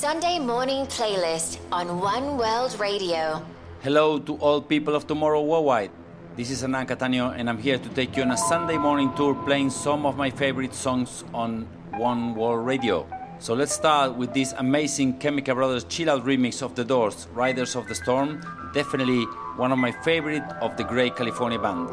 Sunday morning playlist on One World Radio. Hello to all people of tomorrow worldwide. This is Anand Catanio, and I'm here to take you on a Sunday morning tour playing some of my favorite songs on One World Radio. So let's start with this amazing Chemical Brothers chill-out remix of The Doors, Riders of the Storm, definitely one of my favorite of the great California band.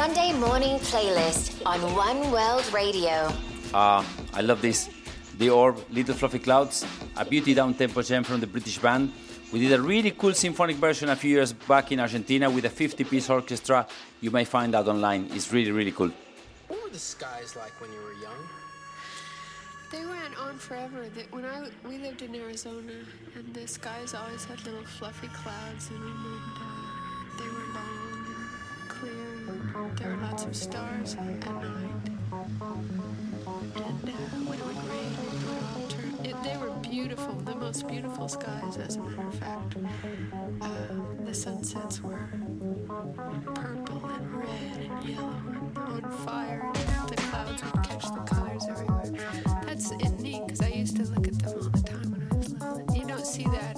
Sunday morning playlist on One World Radio. I love this. The Orb, Little Fluffy Clouds, a beauty down-tempo gem from the British band. We did a really cool symphonic version a few years back in Argentina with a 50-piece orchestra. You may find that online. It's really, really cool. What were the skies like when you were young? They went on forever. We lived in Arizona, and the skies always had little fluffy clouds in them, and they were long and clear, and there were lots of stars at night. And when it would rain, they were beautiful, the most beautiful skies, as a matter of fact. The sunsets were purple and red and yellow and on fire, and the clouds would catch the colors everywhere. That's neat, because I used to look at them all the time when I was little. You don't see that.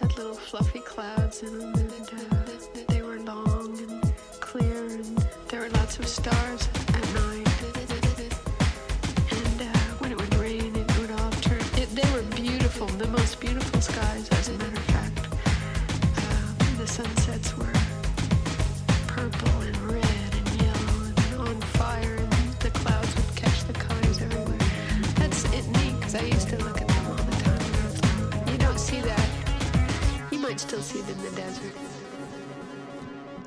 Had little fluffy clouds in them, and they were long and clear, and there were lots of stars at night. And when it would rain, it would all turn. They were beautiful, the most beautiful skies, as a matter of fact. The sunsets were purple and red and yellow and on fire, and the clouds would catch the colors everywhere. That's neat, because I used to look at them all the time when I was little. You don't see that. Might still see it in the desert.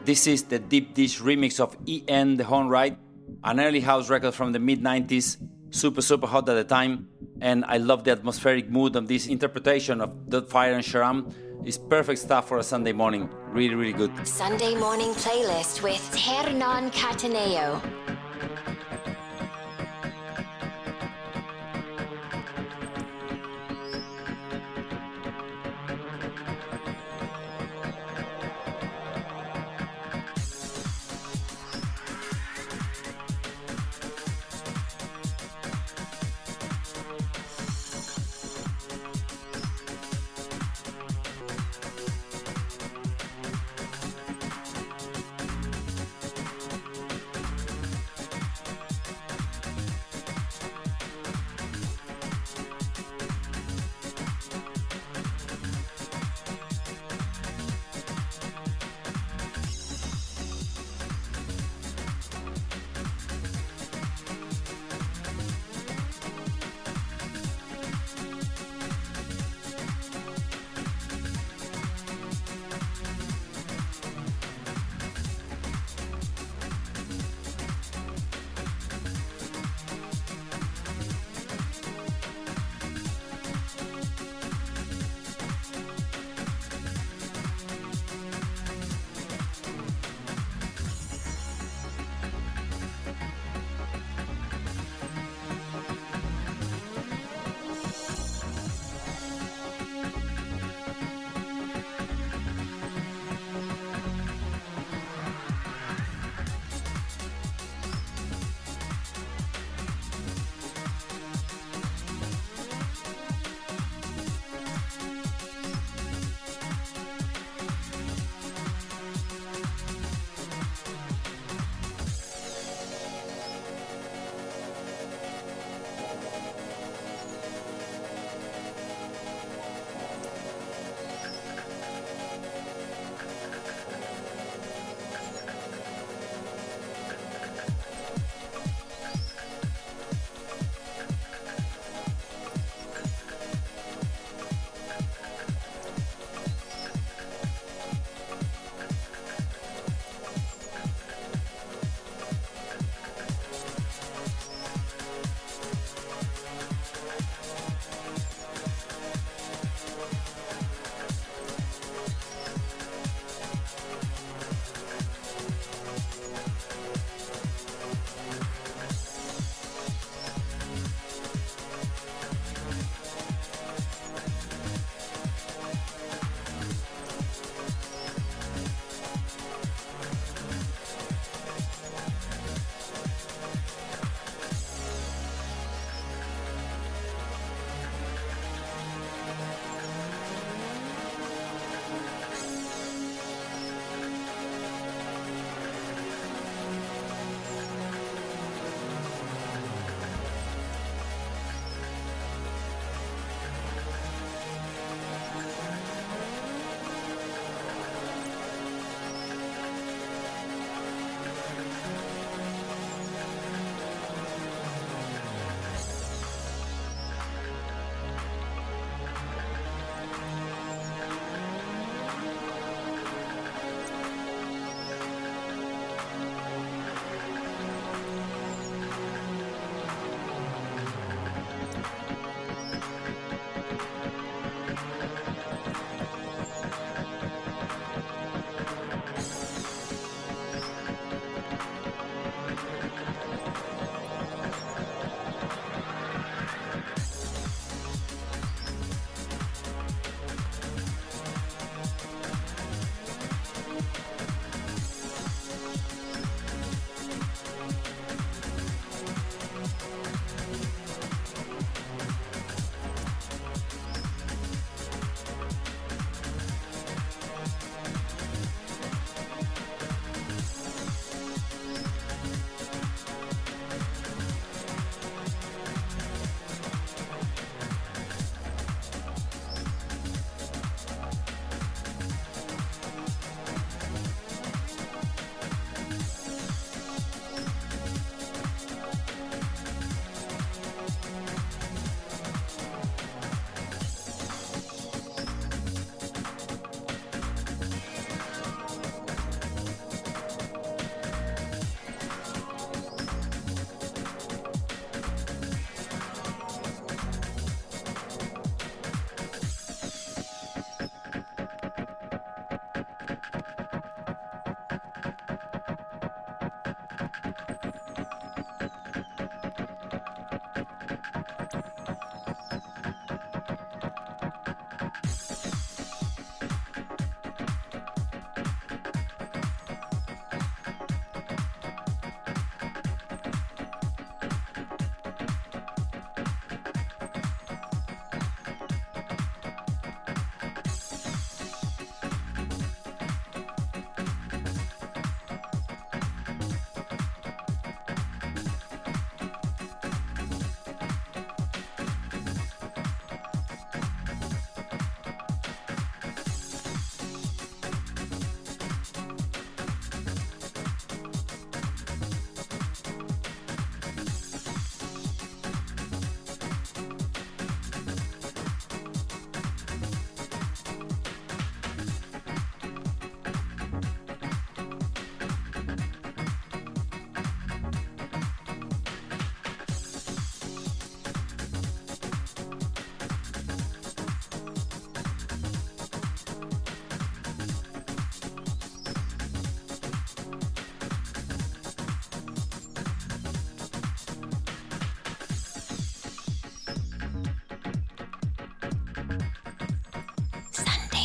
This is the Deep Dish remix of E.N. The Horn Ride, an early house record from the mid-90s, super hot at the time, and I love the atmospheric mood of this interpretation of the Fire and Sharam. It's perfect stuff for a Sunday morning. Really, really good. Sunday morning playlist with Hernán Cataneo.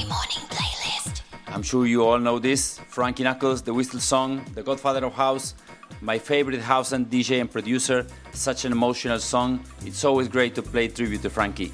Saturday morning playlist. I'm sure you all know this. Frankie Knuckles, The Whistle Song, the godfather of house, my favorite house and DJ and producer, such an emotional song. It's always great to play tribute to Frankie.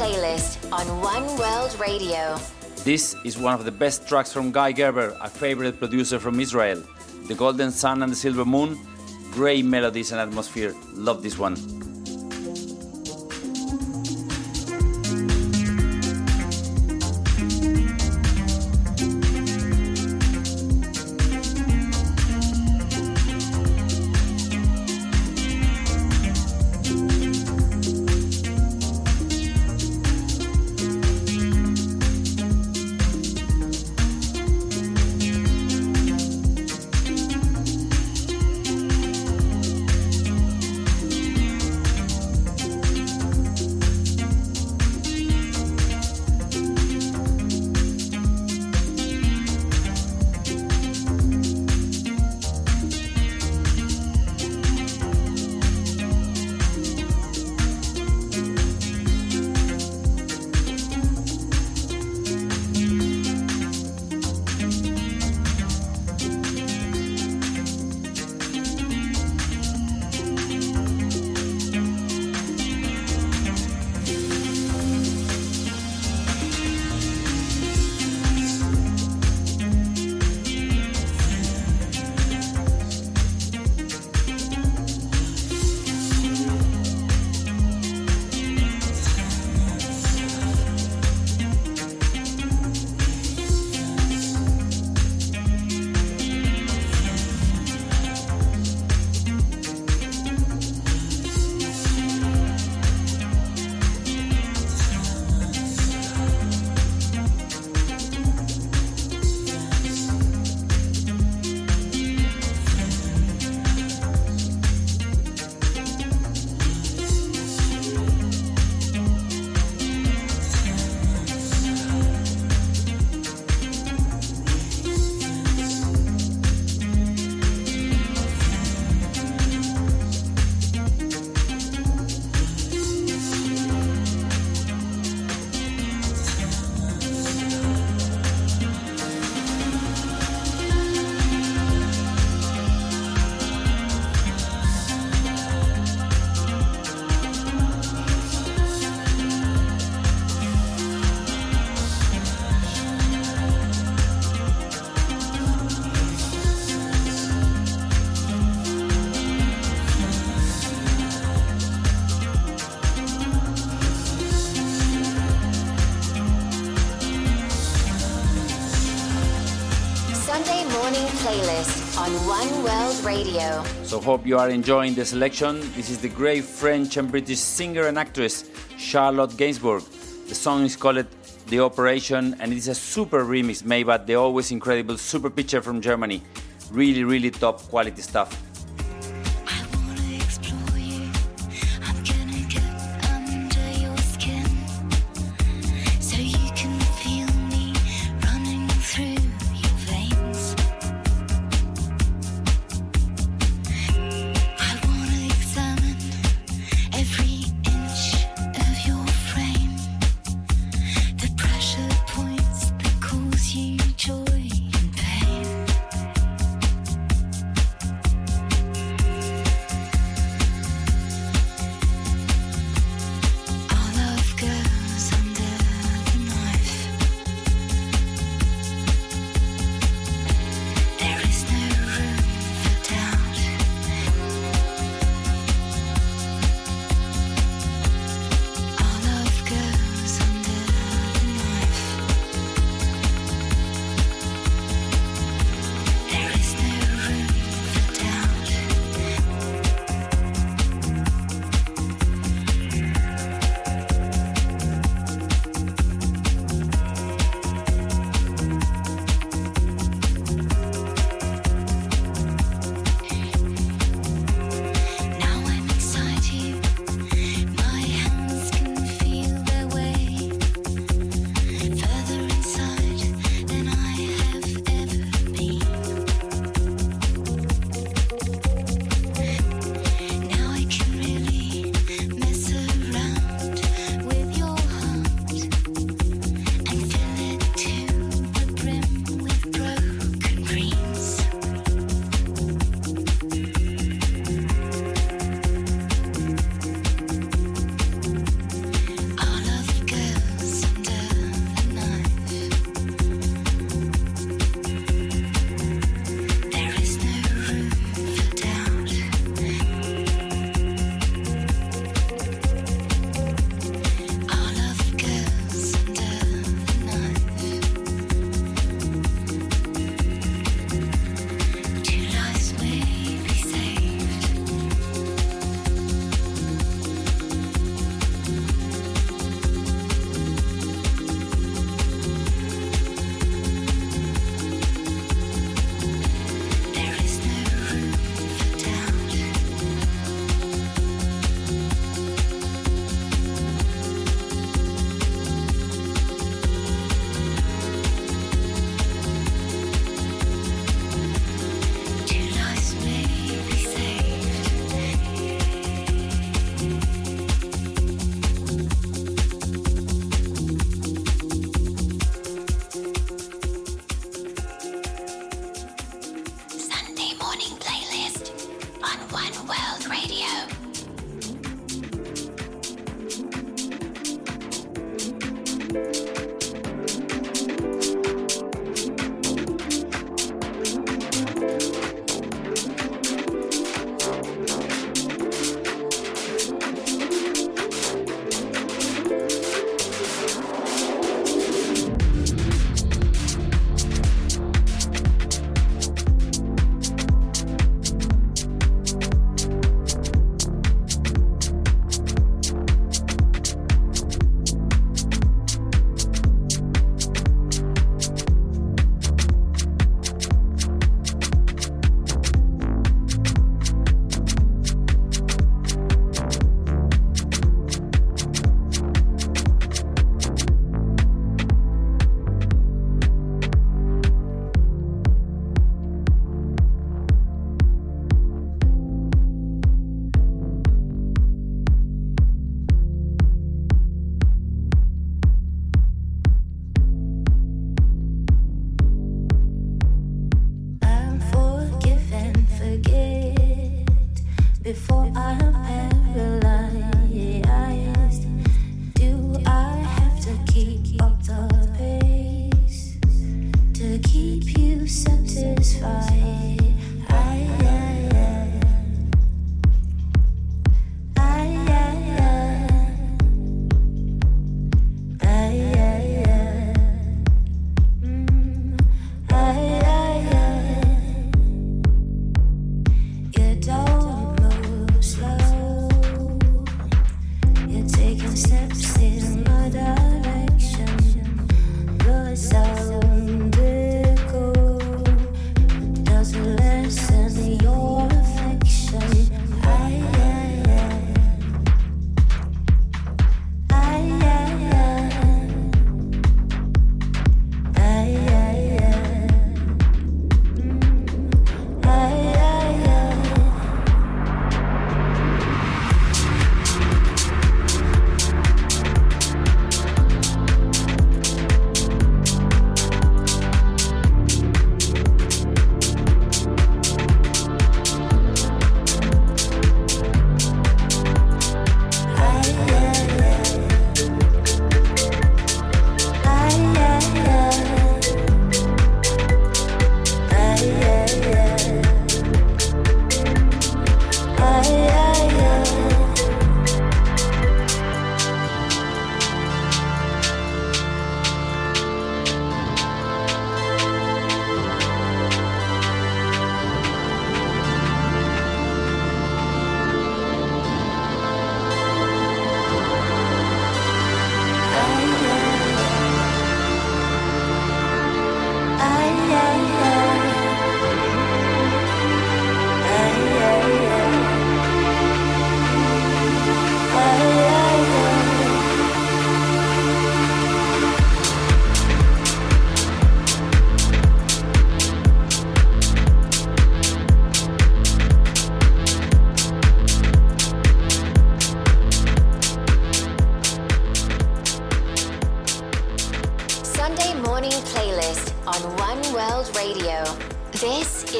Playlist on One World Radio. This is one of the best tracks from Guy Gerber, a favorite producer from Israel. The Golden Sun and the Silver Moon, great melodies and atmosphere. Love this one. on One World Radio. So hope you are enjoying the selection. This is the great French and British singer and actress Charlotte Gainsbourg. The song is called The Operation and it is a super remix made by the always incredible Super Pitcher from Germany. Really, really top quality stuff.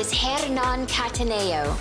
is Hernán Cataneo.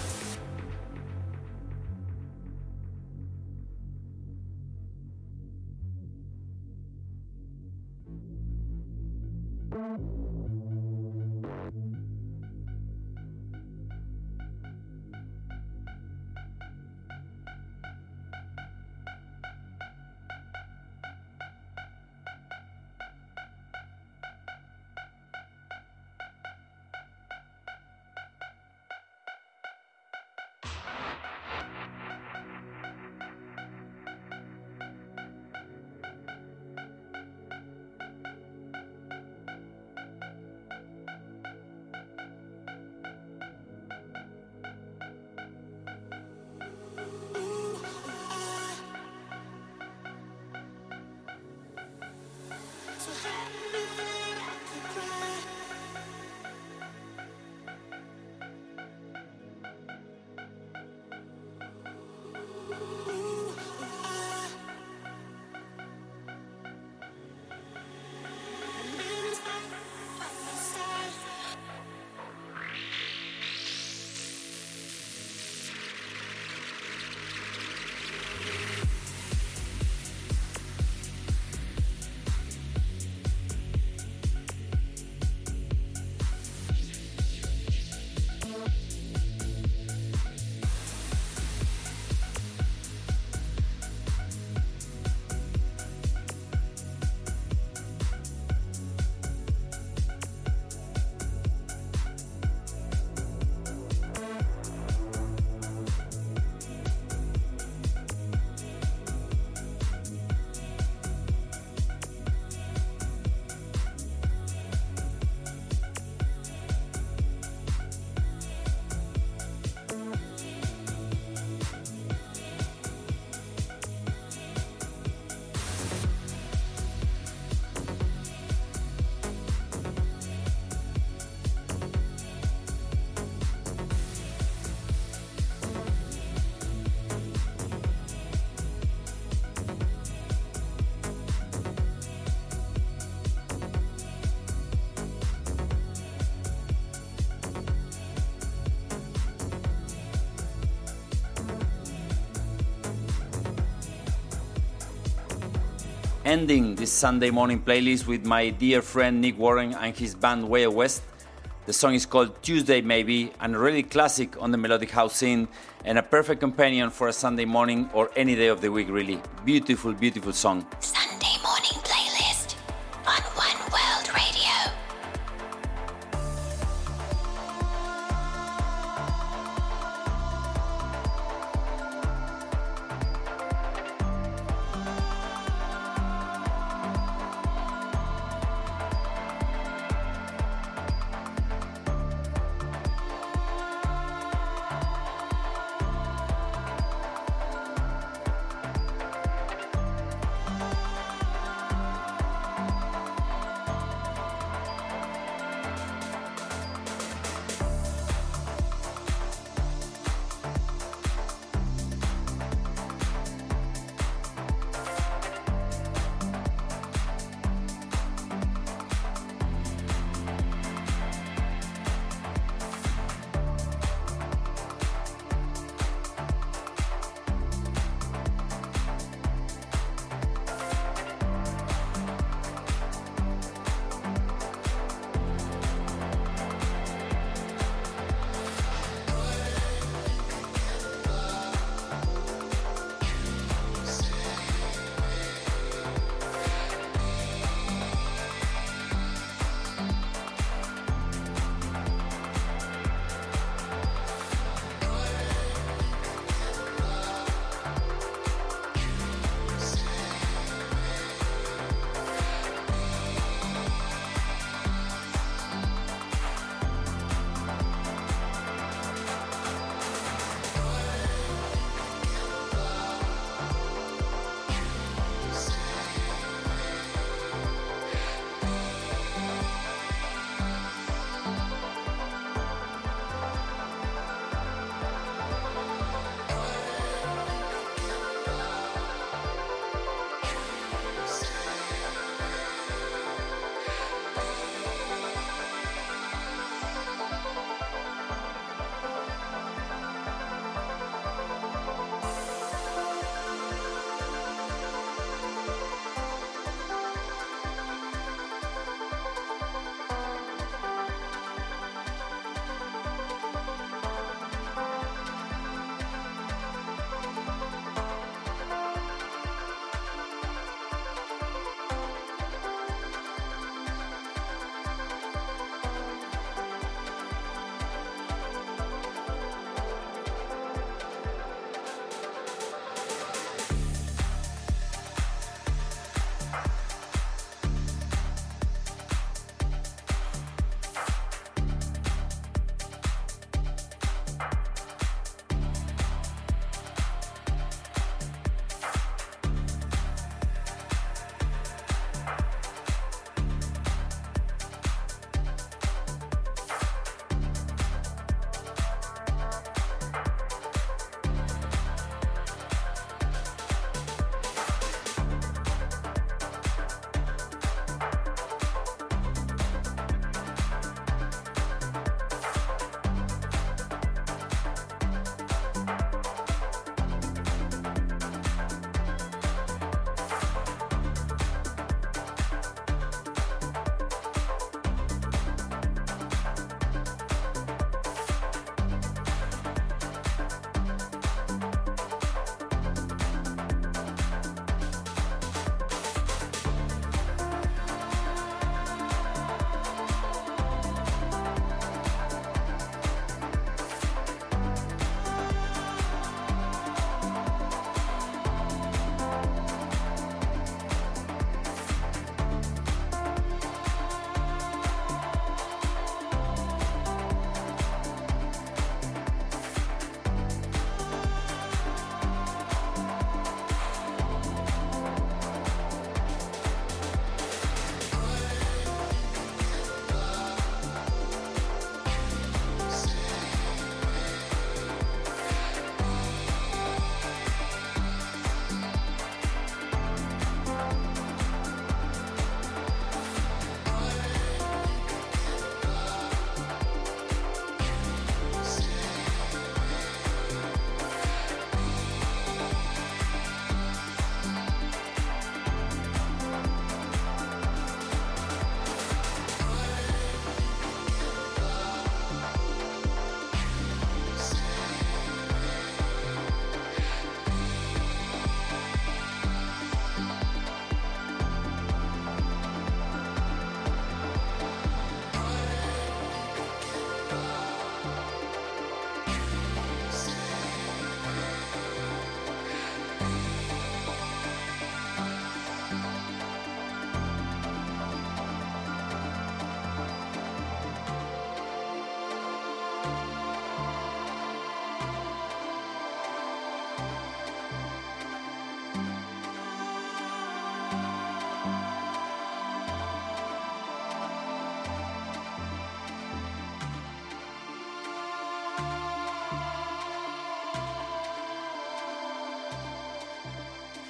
Ending this Sunday morning playlist with my dear friend Nick Warren and his band Way West. The song is called Tuesday Maybe and really classic on the Melodic House scene and a perfect companion for a Sunday morning or any day of the week, really. Beautiful, beautiful song. Sunday morning playlist on One World Radio.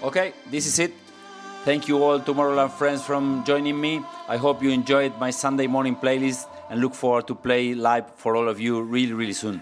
Okay, this is it. Thank you all Tomorrowland friends from joining me. I hope you enjoyed my Sunday morning playlist and look forward to play live for all of you really soon.